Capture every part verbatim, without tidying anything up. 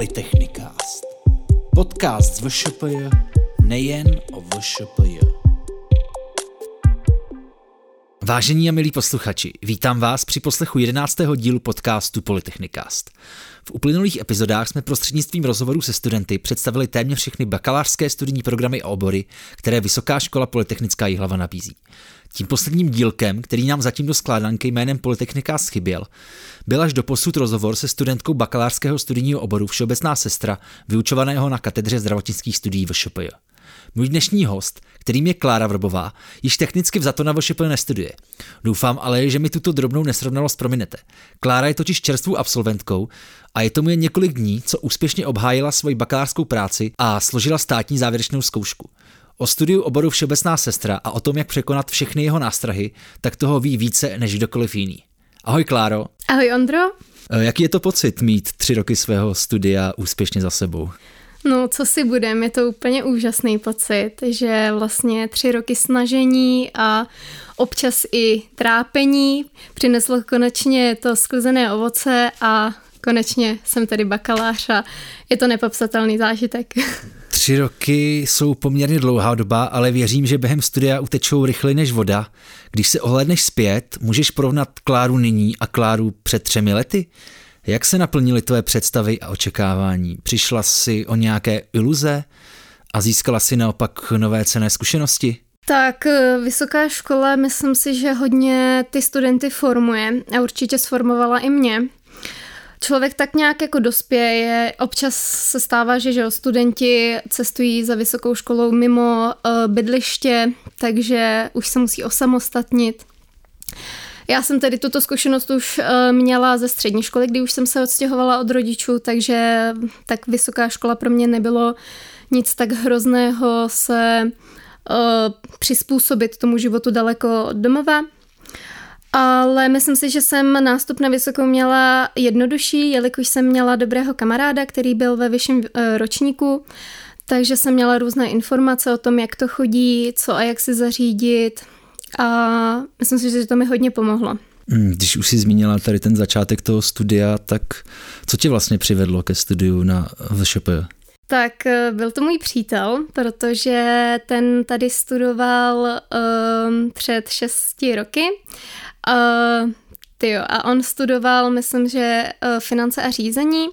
Polytechnicast. Podcast z VŠPJ nejen o VŠPJ. Vážení a milí posluchači, vítám vás při poslechu jedenáctého dílu podcastu Polytechnicast. V uplynulých epizodách jsme prostřednictvím rozhovorů se studenty představili téměř všechny bakalářské studijní programy a obory, které Vysoká škola polytechnická Jihlava nabízí. Tím posledním dílkem, který nám zatím do skládanky jménem Polytechnicast chyběl, byl až doposud rozhovor se studentkou bakalářského studijního oboru Všeobecná sestra, vyučovaného na Katedře zdravotnických studií VŠPJ. Můj dnešní host, kterým je Klára Vrbová, již technicky vzato na VŠPJ nestuduje. Doufám ale, že mi tuto drobnou nesrovnalost prominete. Klára je totiž čerstvou absolventkou a je tomu jen několik dní, co úspěšně obhájila svoji bakalářskou práci a složila státní závěrečnou zkoušku. O studiu oboru Všeobecná sestra a o tom, jak překonat všechny jeho nástrahy, tak toho ví více než kdokoliv jiný. Ahoj Kláro. Ahoj Ondro. Jaký je to pocit mít tři roky svého studia úspěšně za sebou? No, co si budem, je to úplně úžasný pocit, že vlastně tři roky snažení a občas i trápení přineslo konečně to sklizené ovoce a konečně jsem tady bakalář a je to nepopsatelný zážitek. Tři roky jsou poměrně dlouhá doba, ale věřím, že během studia utečou rychleji než voda. Když se ohlédneš zpět, můžeš porovnat Kláru nyní a Kláru před třemi lety? Jak se naplnily tvé představy a očekávání? Přišla jsi o nějaké iluze a získala si naopak nové cenné zkušenosti? Tak vysoká škola, myslím si, že hodně ty studenty formuje a určitě sformovala i mě. Člověk tak nějak jako dospěje, občas se stává, že, že studenti cestují za vysokou školou mimo bydliště, takže už se musí osamostatnit. Já jsem tedy tuto zkušenost už měla ze střední školy, kdy už jsem se odstěhovala od rodičů, takže tak vysoká škola pro mě nebylo nic tak hrozného se uh, přizpůsobit tomu životu daleko od domova. Ale myslím si, že jsem nástup na vysokou měla jednodušší, jelikož jsem měla dobrého kamaráda, který byl ve vyšším ročníku, takže jsem měla různé informace o tom, jak to chodí, co a jak si zařídit. A myslím si, že to mi hodně pomohlo. Když už jsi zmínila tady ten začátek toho studia, tak co tě vlastně přivedlo ke studiu na VŠPJ? Tak byl to můj přítel, protože ten tady studoval um, před šesti roky. Uh, tyjo, a on studoval, myslím, že uh, finance a řízení,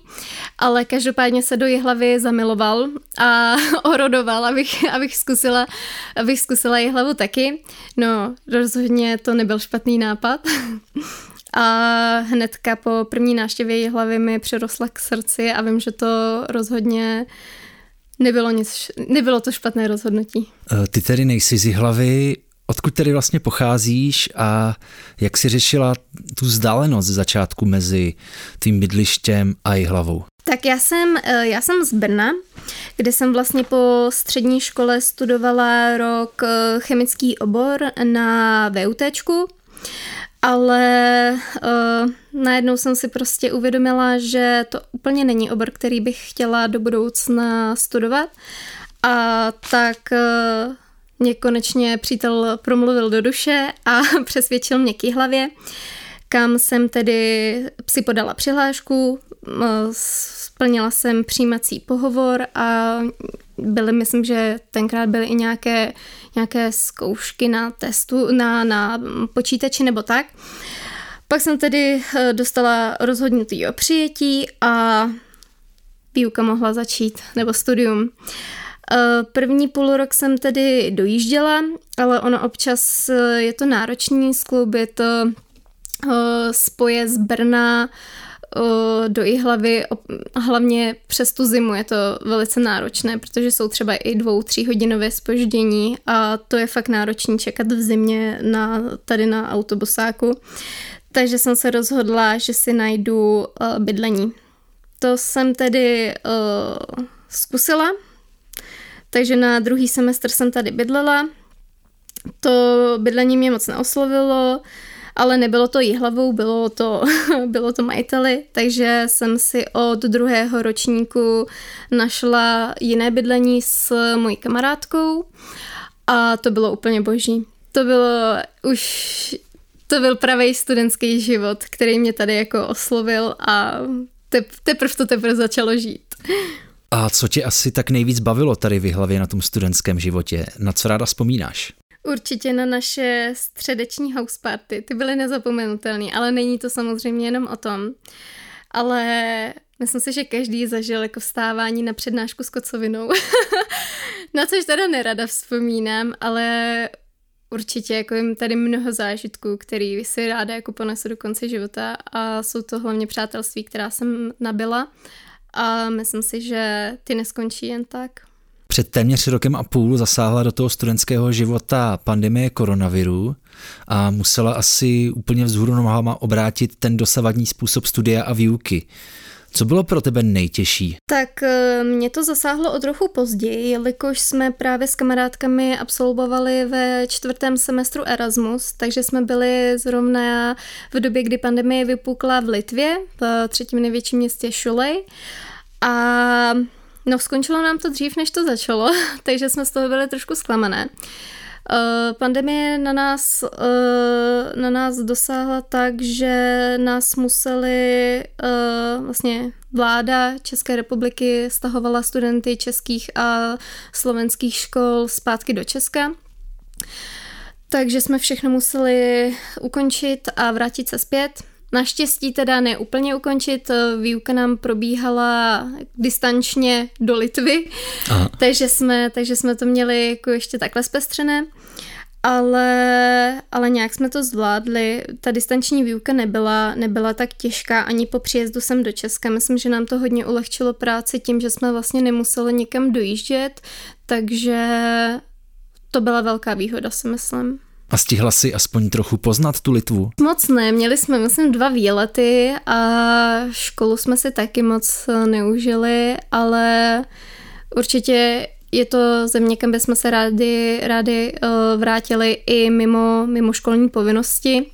ale každopádně se do Jihlavy zamiloval a orodoval, abych, abych, zkusila, abych zkusila Jihlavu taky. No, rozhodně to nebyl špatný nápad. A hnedka po první návštěvě Jihlavy mi přirostla k srdci a vím, že to rozhodně nebylo, nic, nebylo to špatné rozhodnutí. Ty tedy nejsi z Jihlavy, odkud tedy vlastně pocházíš a jak jsi řešila tu vzdálenost z začátku mezi tím bydlištěm a Jihlavou? Tak já jsem, já jsem z Brna, kde jsem vlastně po střední škole studovala rok chemický obor na VUTčku. Ale uh, najednou jsem si prostě uvědomila, že to úplně není obor, který bych chtěla do budoucna studovat. A tak uh, mě konečně přítel promluvil do duše a přesvědčil mě k Jihlavě, kam jsem tedy si podala přihlášku, splnila jsem přijímací pohovor a byly, myslím, že tenkrát byly i nějaké, nějaké zkoušky na testu, na, na počítači nebo tak. Pak jsem tedy dostala rozhodnutí o přijetí a výuka mohla začít, nebo studium. První půl rok jsem tedy dojížděla, ale ono občas je to náročný skloubit spoje z Brna do Jihlavy, hlavně přes tu zimu je to velice náročné, protože jsou třeba i dvou, tříhodinové zpoždění a to je fakt náročný čekat v zimě na, tady na autobusáku. Takže jsem se rozhodla, že si najdu bydlení. To jsem tedy uh, zkusila, takže na druhý semestr jsem tady bydlela. To bydlení mě moc neoslovilo, ale nebylo to Jihlavou, bylo to, bylo to majiteli, takže jsem si od druhého ročníku našla jiné bydlení s mojí kamarádkou a to bylo úplně boží. To bylo už, to byl pravý studentský život, který mě tady jako oslovil a teprve to teprve začalo žít. A co tě asi tak nejvíc bavilo tady v Jihlavě na tom studentském životě? Na co ráda vzpomínáš? Určitě na naše středeční houseparty. Ty byly nezapomenutelné, ale není to samozřejmě jenom o tom. Ale myslím si, že každý zažil jako vstávání na přednášku s kocovinou. Na což teda nerada vzpomínám, ale určitě jako jim tady mnoho zážitků, který si ráda jako ponesu do konce života, a jsou to hlavně přátelství, která jsem nabyla, a myslím si, že ty neskončí jen tak. Před téměř rokem a půl zasáhla do toho studentského života pandemie koronaviru a musela asi úplně vzhůru nohama obrátit ten dosavadní způsob studia a výuky. Co bylo pro tebe nejtěžší? Tak mě to zasáhlo o trochu později, jelikož jsme právě s kamarádkami absolvovali ve čtvrtém semestru Erasmus, takže jsme byli zrovna v době, kdy pandemie vypukla v Litvě, v třetím největším městě Šulej, a no skončilo nám to dřív, než to začalo, takže jsme z toho byli trošku zklamané. Pandemie na nás, na nás dosáhla tak, že nás museli, vlastně vláda České republiky stahovala studenty českých a slovenských škol zpátky do Česka. Takže jsme všechno museli ukončit a vrátit se zpět. Naštěstí teda ne úplně ukončit, výuka nám probíhala distančně do Litvy, takže jsme, takže jsme to měli jako ještě takhle zpestřené, ale, ale nějak jsme to zvládli. Ta distanční výuka nebyla, nebyla tak těžká ani po příjezdu sem do Česka. Myslím, že nám to hodně ulehčilo práci tím, že jsme vlastně nemuseli nikam dojíždět, takže to byla velká výhoda, si myslím. A stihla si aspoň trochu poznat tu Litvu? Moc ne, měli jsme, myslím, dva výlety a školu jsme si taky moc neužili, ale určitě je to země, kam bychom se rádi, rádi vrátili i mimo, mimo školní povinnosti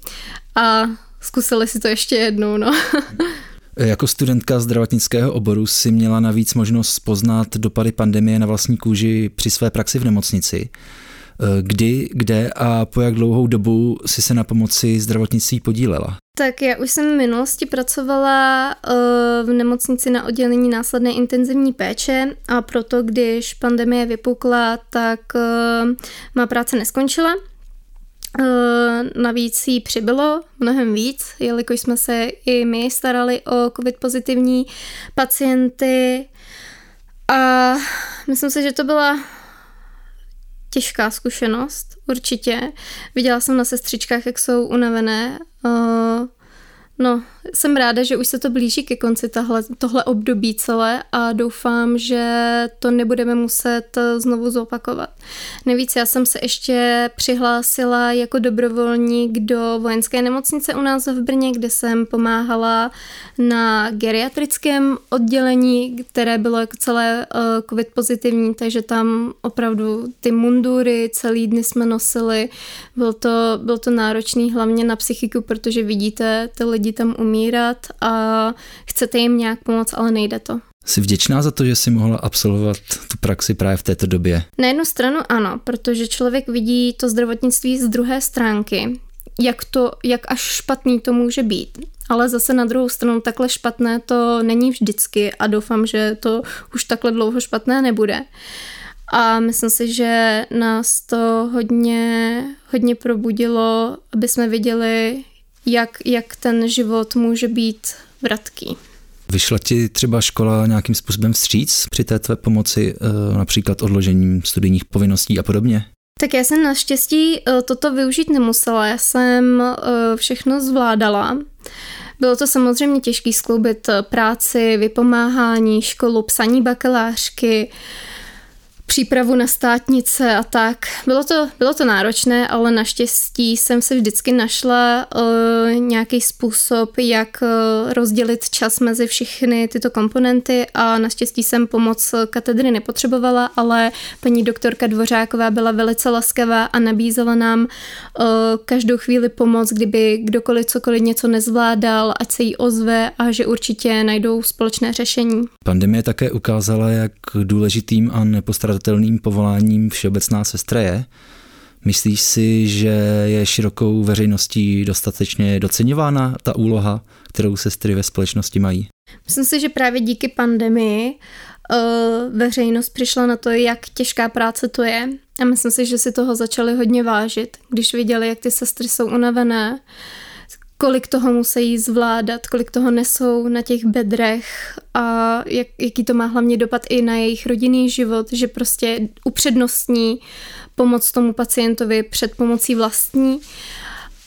a zkusili si to ještě jednou, no. Jako studentka zdravotnického oboru si měla navíc možnost poznat dopady pandemie na vlastní kůži při své praxi v nemocnici. Kdy, kde a po jak dlouhou dobu jsi se na pomoci zdravotnictví podílela? Tak já už jsem v minulosti pracovala v nemocnici na oddělení následné intenzivní péče a proto, když pandemie vypukla, tak má práce neskončila. Navíc jí přibylo mnohem víc, jelikož jsme se i my starali o covid pozitivní pacienty a myslím si, že to byla těžká zkušenost, určitě. Viděla jsem na sestřičkách, jak jsou unavené. No, jsem ráda, že už se to blíží ke konci tahle, tohle období celé a doufám, že to nebudeme muset znovu zopakovat. Navíc já jsem se ještě přihlásila jako dobrovolník do vojenské nemocnice u nás v Brně, kde jsem pomáhala na geriatrickém oddělení, které bylo jako celé covid pozitivní, takže tam opravdu ty mundury celý dny jsme nosili. Bylo to, bylo to náročný hlavně na psychiku, protože vidíte ty lidi tam umírat a chcete jim nějak pomoct, ale nejde to. Jsi vděčná za to, že jsi mohla absolvovat tu praxi právě v této době? Na jednu stranu ano, protože člověk vidí to zdravotnictví z druhé stránky, jak, to, jak až špatný to může být. Ale zase na druhou stranu takhle špatné to není vždycky a doufám, že to už takhle dlouho špatné nebude. A myslím si, že nás to hodně, hodně probudilo, aby jsme viděli, Jak, jak ten život může být vratký. Vyšla ti třeba škola nějakým způsobem vstříc při té tvé pomoci, například odložením studijních povinností a podobně? Tak já jsem naštěstí toto využít nemusela, já jsem všechno zvládala. Bylo to samozřejmě těžké skloubit práci, vypomáhání, školu, psaní bakalářky, přípravu na státnice a tak. Bylo to, bylo to náročné, ale naštěstí jsem se vždycky našla uh, nějaký způsob, jak uh, rozdělit čas mezi všechny tyto komponenty a naštěstí jsem pomoc katedry nepotřebovala, ale paní doktorka Dvořáková byla velice laskavá a nabízela nám uh, každou chvíli pomoc, kdyby kdokoliv cokoliv něco nezvládal, ať se jí ozve a že určitě najdou společné řešení. Pandemie také ukázala, jak důležitým a nepostradatelným povoláním všeobecná sestra je. Myslíš si, že je širokou veřejností dostatečně doceňována ta úloha, kterou sestry ve společnosti mají? Myslím si, že právě díky pandemii uh, veřejnost přišla na to, jak těžká práce to je. A myslím si, že si toho začali hodně vážit, když viděli, jak ty sestry jsou unavené, kolik toho musí zvládat, kolik toho nesou na těch bedrech a jak, jaký to má hlavně dopad i na jejich rodinný život, že prostě upřednostní pomoc tomu pacientovi před pomocí vlastní.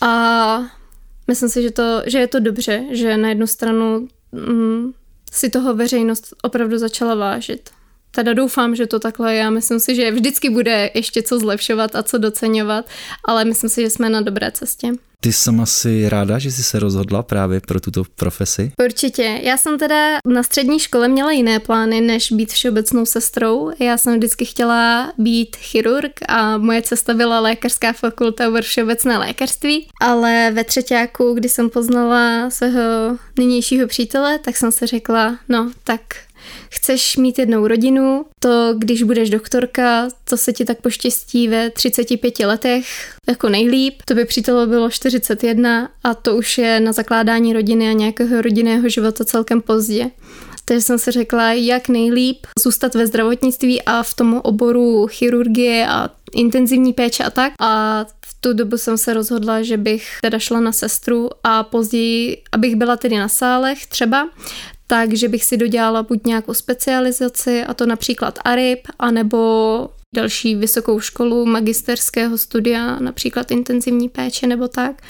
A myslím si, že, to, že je to dobře, že na jednu stranu mm, si toho veřejnost opravdu začala vážit. Teda doufám, že to takhle je. Myslím si, že vždycky bude ještě co zlepšovat a co doceňovat, ale myslím si, že jsme na dobré cestě. Ty sama si ráda, že jsi se rozhodla právě pro tuto profesi? Určitě. Já jsem teda na střední škole měla jiné plány, než být všeobecnou sestrou. Já jsem vždycky chtěla být chirurg a moje cesta byla lékařská fakulta obor všeobecné lékařství. Ale ve třetíku, kdy jsem poznala svého nynějšího přítele, tak jsem si řekla, no tak chceš mít jednou rodinu, to když budeš doktorka, to se ti tak poštěstí ve třiceti pěti letech jako nejlíp. To by přítelo bylo čtyřicet jedna a to už je na zakládání rodiny a nějakého rodinného života celkem pozdě. Takže jsem si řekla, jak nejlíp zůstat ve zdravotnictví a v tom oboru chirurgie a intenzivní péče a tak. A v tu dobu jsem se rozhodla, že bych teda šla na sestru a později, abych byla tedy na sálech třeba, takže bych si dodělala buď nějakou specializaci, a to například A R I P, anebo další vysokou školu magisterského studia, například intenzivní péče nebo tak.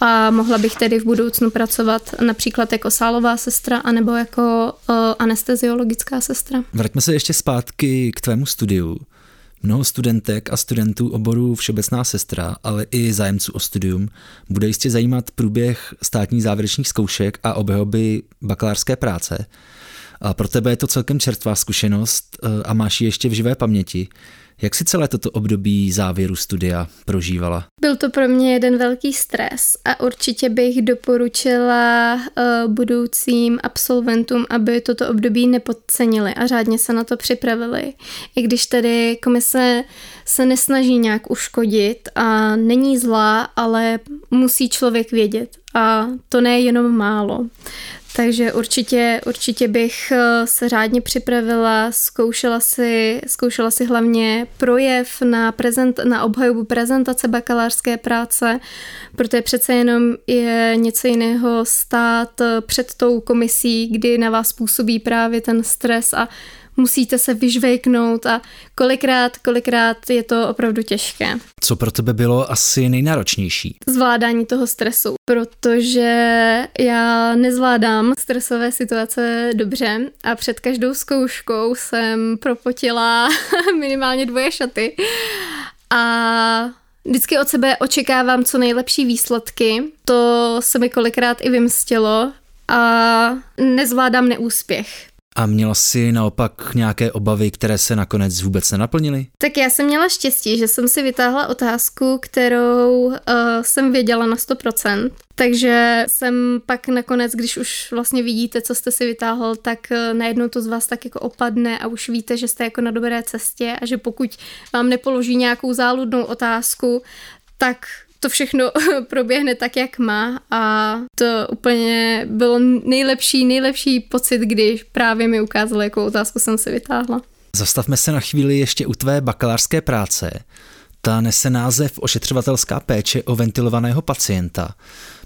A mohla bych tedy v budoucnu pracovat například jako sálová sestra, anebo jako uh, anesteziologická sestra. Vraťme se ještě zpátky k tvému studiu. Mnoho studentek a studentů oboru Všeobecná sestra, ale i zájemců o studium bude jistě zajímat průběh státních závěrečných zkoušek a obhajoby bakalářské práce. A pro tebe je to celkem čerstvá zkušenost a máš ji ještě v živé paměti. Jak si celé toto období závěru studia prožívala? Byl to pro mě jeden velký stres a určitě bych doporučila budoucím absolventům, aby toto období nepodcenili a řádně se na to připravili. I když tedy komise se nesnaží nějak uškodit a není zlá, ale musí člověk vědět a to ne jenom málo. Takže určitě, určitě bych se řádně připravila, zkoušela si, zkoušela si hlavně projev na, prezent, na obhajobu prezentace bakalářské práce, protože přece jenom je něco jiného stát před tou komisí, kdy na vás působí právě ten stres a musíte se vyžvejknout a kolikrát, kolikrát je to opravdu těžké. Co pro tebe bylo asi nejnáročnější? Zvládání toho stresu, protože já nezvládám stresové situace dobře a před každou zkouškou jsem propotila minimálně dvoje šaty a vždycky od sebe očekávám co nejlepší výsledky. To se mi kolikrát i vymstilo a nezvládám neúspěch. A měla jsi naopak nějaké obavy, které se nakonec vůbec nenaplnily? Tak já jsem měla štěstí, že jsem si vytáhla otázku, kterou uh, jsem věděla na sto procent. Takže jsem pak nakonec, když už vlastně vidíte, co jste si vytáhl, tak uh, najednou to z vás tak jako opadne a už víte, že jste jako na dobré cestě a že pokud vám nepoloží nějakou záludnou otázku, tak to všechno proběhne tak, jak má a to úplně bylo nejlepší, nejlepší pocit, když právě mi ukázalo, jakou otázku jsem si vytáhla. Zastavme se na chvíli ještě u tvé bakalářské práce. Ta nese název Ošetřovatelská péče o ventilovaného pacienta.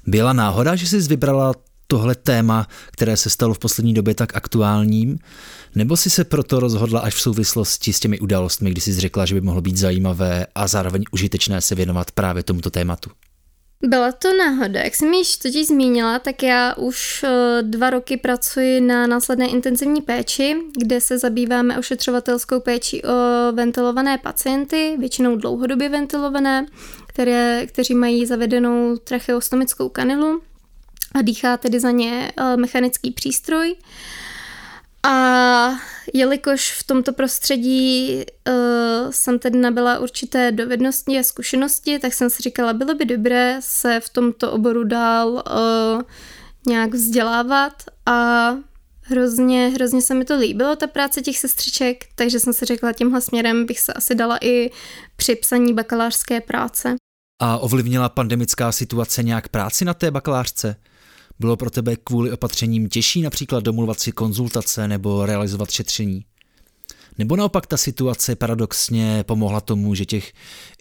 Byla náhoda, že jsi vybrala tohle téma, které se stalo v poslední době tak aktuálním, nebo jsi se proto rozhodla až v souvislosti s těmi událostmi, kdy jsi řekla, že by mohlo být zajímavé a zároveň užitečné se věnovat právě tomuto tématu? Byla to náhoda. Jak jsem již totiž zmínila, tak já už dva roky pracuji na následné intenzivní péči, kde se zabýváme ošetřovatelskou péčí o ventilované pacienty, většinou dlouhodobě ventilované, které, kteří mají zavedenou tracheostomickou kanilu. A dýchá tedy za ně mechanický přístroj. A jelikož v tomto prostředí uh, jsem tedy nabyla určité dovednosti a zkušenosti, tak jsem si říkala, bylo by dobré se v tomto oboru dál uh, nějak vzdělávat a hrozně, hrozně se mi to líbilo, ta práce těch sestřiček, takže jsem si řekla, tímhle směrem bych se asi dala i při psaní bakalářské práce. A ovlivnila pandemická situace nějak práci na té bakalářce? Bylo pro tebe kvůli opatřením těžší například domluvat si konzultace nebo realizovat šetření? Nebo naopak ta situace paradoxně pomohla tomu, že těch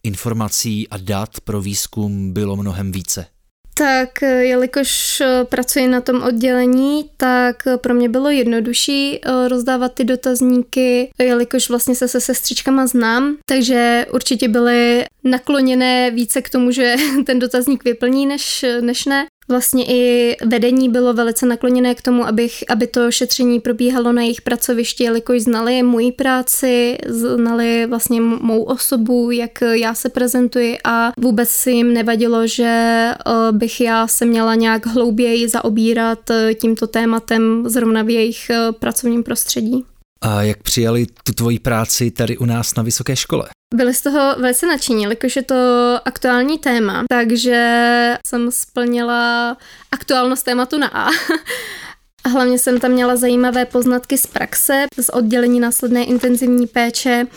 informací a dat pro výzkum bylo mnohem více? Tak jelikož pracuji na tom oddělení, tak pro mě bylo jednodušší rozdávat ty dotazníky, jelikož vlastně se se sestřičkama znám, takže určitě byly nakloněné více k tomu, že ten dotazník vyplní, než, než ne. Vlastně i vedení bylo velice nakloněné k tomu, abych, aby to šetření probíhalo na jejich pracovišti, jelikož znali moji práci, znali vlastně mou osobu, jak já se prezentuji a vůbec si jim nevadilo, že bych já se měla nějak hlouběji zaobírat tímto tématem zrovna v jejich pracovním prostředí. A jak přijali tu tvoji práci tady u nás na vysoké škole? Byli z toho velice nadšení, jelikož je to aktuální téma, takže jsem splnila aktuálnost tématu na A. A hlavně jsem tam měla zajímavé poznatky z praxe, z oddělení následné intenzivní péče,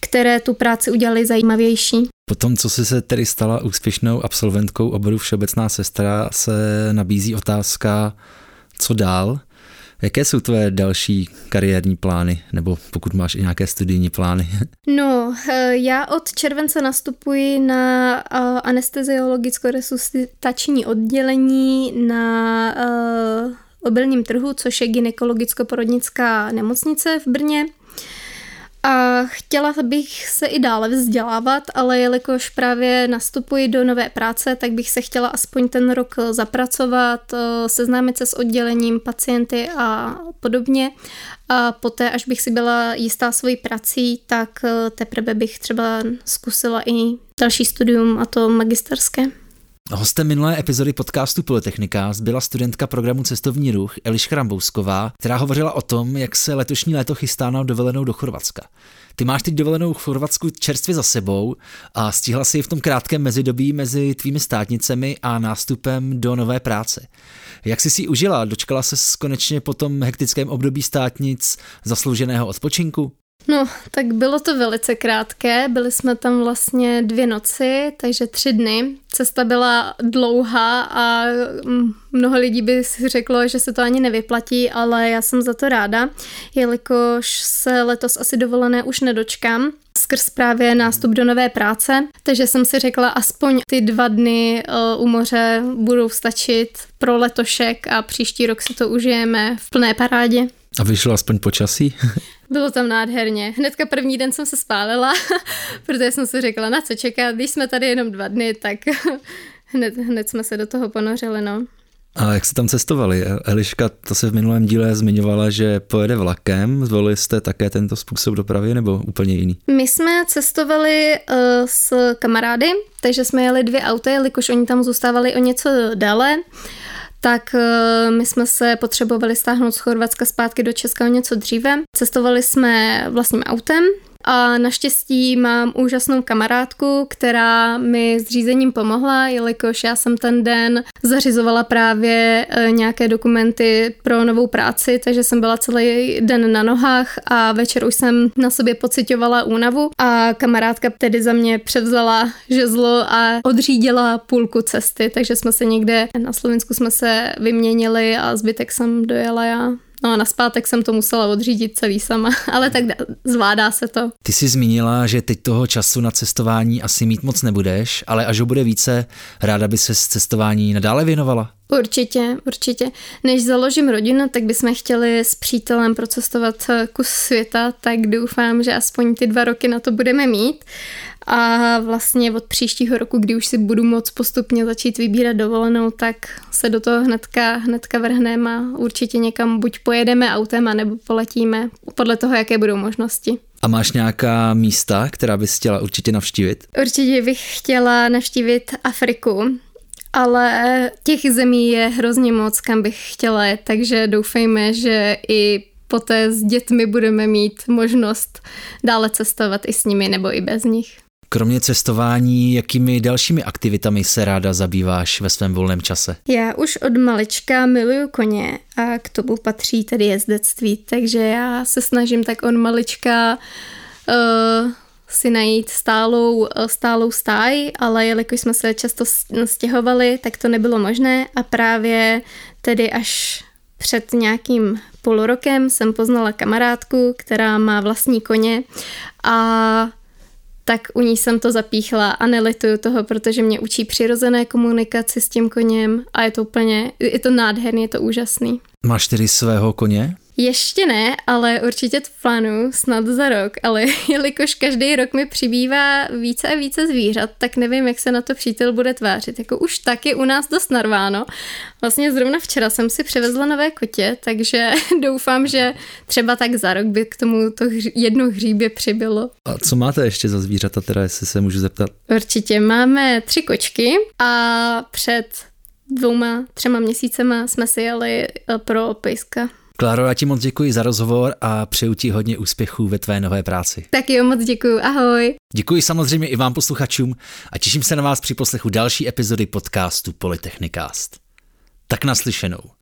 které tu práci udělaly zajímavější. Potom, co jsi se tedy stala úspěšnou absolventkou oboru Všeobecná sestra, se nabízí otázka, co dál? Jaké jsou tvé další kariérní plány, nebo pokud máš i nějaké studijní plány? No, já od července nastupuji na anesteziologicko-resuscitační oddělení na Obilním trhu, což je gynekologicko-porodnická nemocnice v Brně. A chtěla bych se i dále vzdělávat, ale jelikož právě nastupuji do nové práce, tak bych se chtěla aspoň ten rok zapracovat, seznámit se s oddělením, pacienty a podobně. A poté, až bych si byla jistá svojí prací, tak teprve bych třeba zkusila i další studium, a to magisterské. Hostem minulé epizody podcastu Polytechnicast byla studentka programu Cestovní ruch Eliška Rambousková, která hovořila o tom, jak se letošní léto chystá na dovolenou do Chorvatska. Ty máš teď dovolenou v Chorvatsku čerstvě za sebou a stihla si ji v tom krátkém mezidobí mezi tvými státnicemi a nástupem do nové práce. Jak jsi si užila? Dočkala ses konečně po tom hektickém období státnic zaslouženého odpočinku? No, tak bylo to velice krátké, byli jsme tam vlastně dvě noci, takže tři dny. Cesta byla dlouhá a mnoho lidí by si řeklo, že se to ani nevyplatí, ale já jsem za to ráda, jelikož se letos asi dovolené už nedočkám skrz právě nástup do nové práce, takže jsem si řekla, aspoň ty dva dny u moře budou stačit pro letošek a příští rok si to užijeme v plné parádě. A vyšlo aspoň počasí? Bylo tam nádherně. Hnedka první den jsem se spálila, protože jsem si řekla, na co čekat, když jsme tady jenom dva dny, tak hned, hned jsme se do toho ponořili, no. A jak se tam cestovali? Eliška, to se v minulém díle zmiňovala, že pojede vlakem. Zvolili jste také tento způsob dopravy nebo úplně jiný? My jsme cestovali uh, s kamarády, takže jsme jeli dvě auta, jelikož oni tam zůstávali o něco dále. Tak my jsme se potřebovali stáhnout z Chorvatska zpátky do Česka o něco dříve. Cestovali jsme vlastním autem a naštěstí mám úžasnou kamarádku, která mi s řízením pomohla, jelikož já jsem ten den zařizovala právě nějaké dokumenty pro novou práci, takže jsem byla celý den na nohách a večer už jsem na sobě pociťovala únavu a kamarádka tedy za mě převzala žezlo a odřídila půlku cesty, takže jsme se někde na Slovensku jsme se vyměnili a zbytek jsem dojela já. No a naspátek jsem to musela odřídit celý sama, ale tak zvládá se to. Ty jsi zmínila, že teď toho času na cestování asi mít moc nebudeš, ale až ho bude více, ráda by se z cestování nadále věnovala. Určitě, určitě. Než založím rodinu, tak bychom chtěli s přítelem procestovat kus světa, tak doufám, že aspoň ty dva roky na to budeme mít. A vlastně od příštího roku, kdy už si budu moc postupně začít vybírat dovolenou, tak se do toho hnedka, hnedka vrhneme a určitě někam buď pojedeme autem, anebo poletíme podle toho, jaké budou možnosti. A máš nějaká místa, která bys chtěla určitě navštívit? Určitě bych chtěla navštívit Afriku. Ale těch zemí je hrozně moc, kam bych chtěla jet, takže doufejme, že i poté s dětmi budeme mít možnost dále cestovat i s nimi nebo i bez nich. Kromě cestování, jakými dalšími aktivitami se ráda zabýváš ve svém volném čase? Já už od malička miluju koně a k tomu patří tedy jezdectví, takže já se snažím tak od malička... Uh, si najít stálou, stálou stáj, ale jelikož jsme se často stěhovali, tak to nebylo možné a právě tedy až před nějakým půlrokem jsem poznala kamarádku, která má vlastní koně a tak u ní jsem to zapíchla a nelituju toho, protože mě učí přirozené komunikaci s tím koněm a je to úplně, je to nádherný, je to úžasný. Máš tedy svého koně? Ještě ne, ale určitě to plánuju snad za rok, ale jelikož každý rok mi přibývá více a více zvířat, tak nevím, jak se na to přítel bude tvářit. Jako už taky u nás dost narváno. Vlastně zrovna včera jsem si přivezla nové kotě, takže doufám, že třeba tak za rok by k tomu to hři- jedno hříbě přibylo. A co máte ještě za zvířata, teda jestli se můžu zeptat? Určitě máme tři kočky a před dvouma, třema měsícema jsme si jeli pro pejska. Kláro, já ti moc děkuji za rozhovor a přeju ti hodně úspěchů ve tvé nové práci. Tak jo, moc děkuji, ahoj. Děkuji samozřejmě i vám posluchačům a těším se na vás při poslechu další epizody podcastu Polytechnicast. Tak naslyšenou.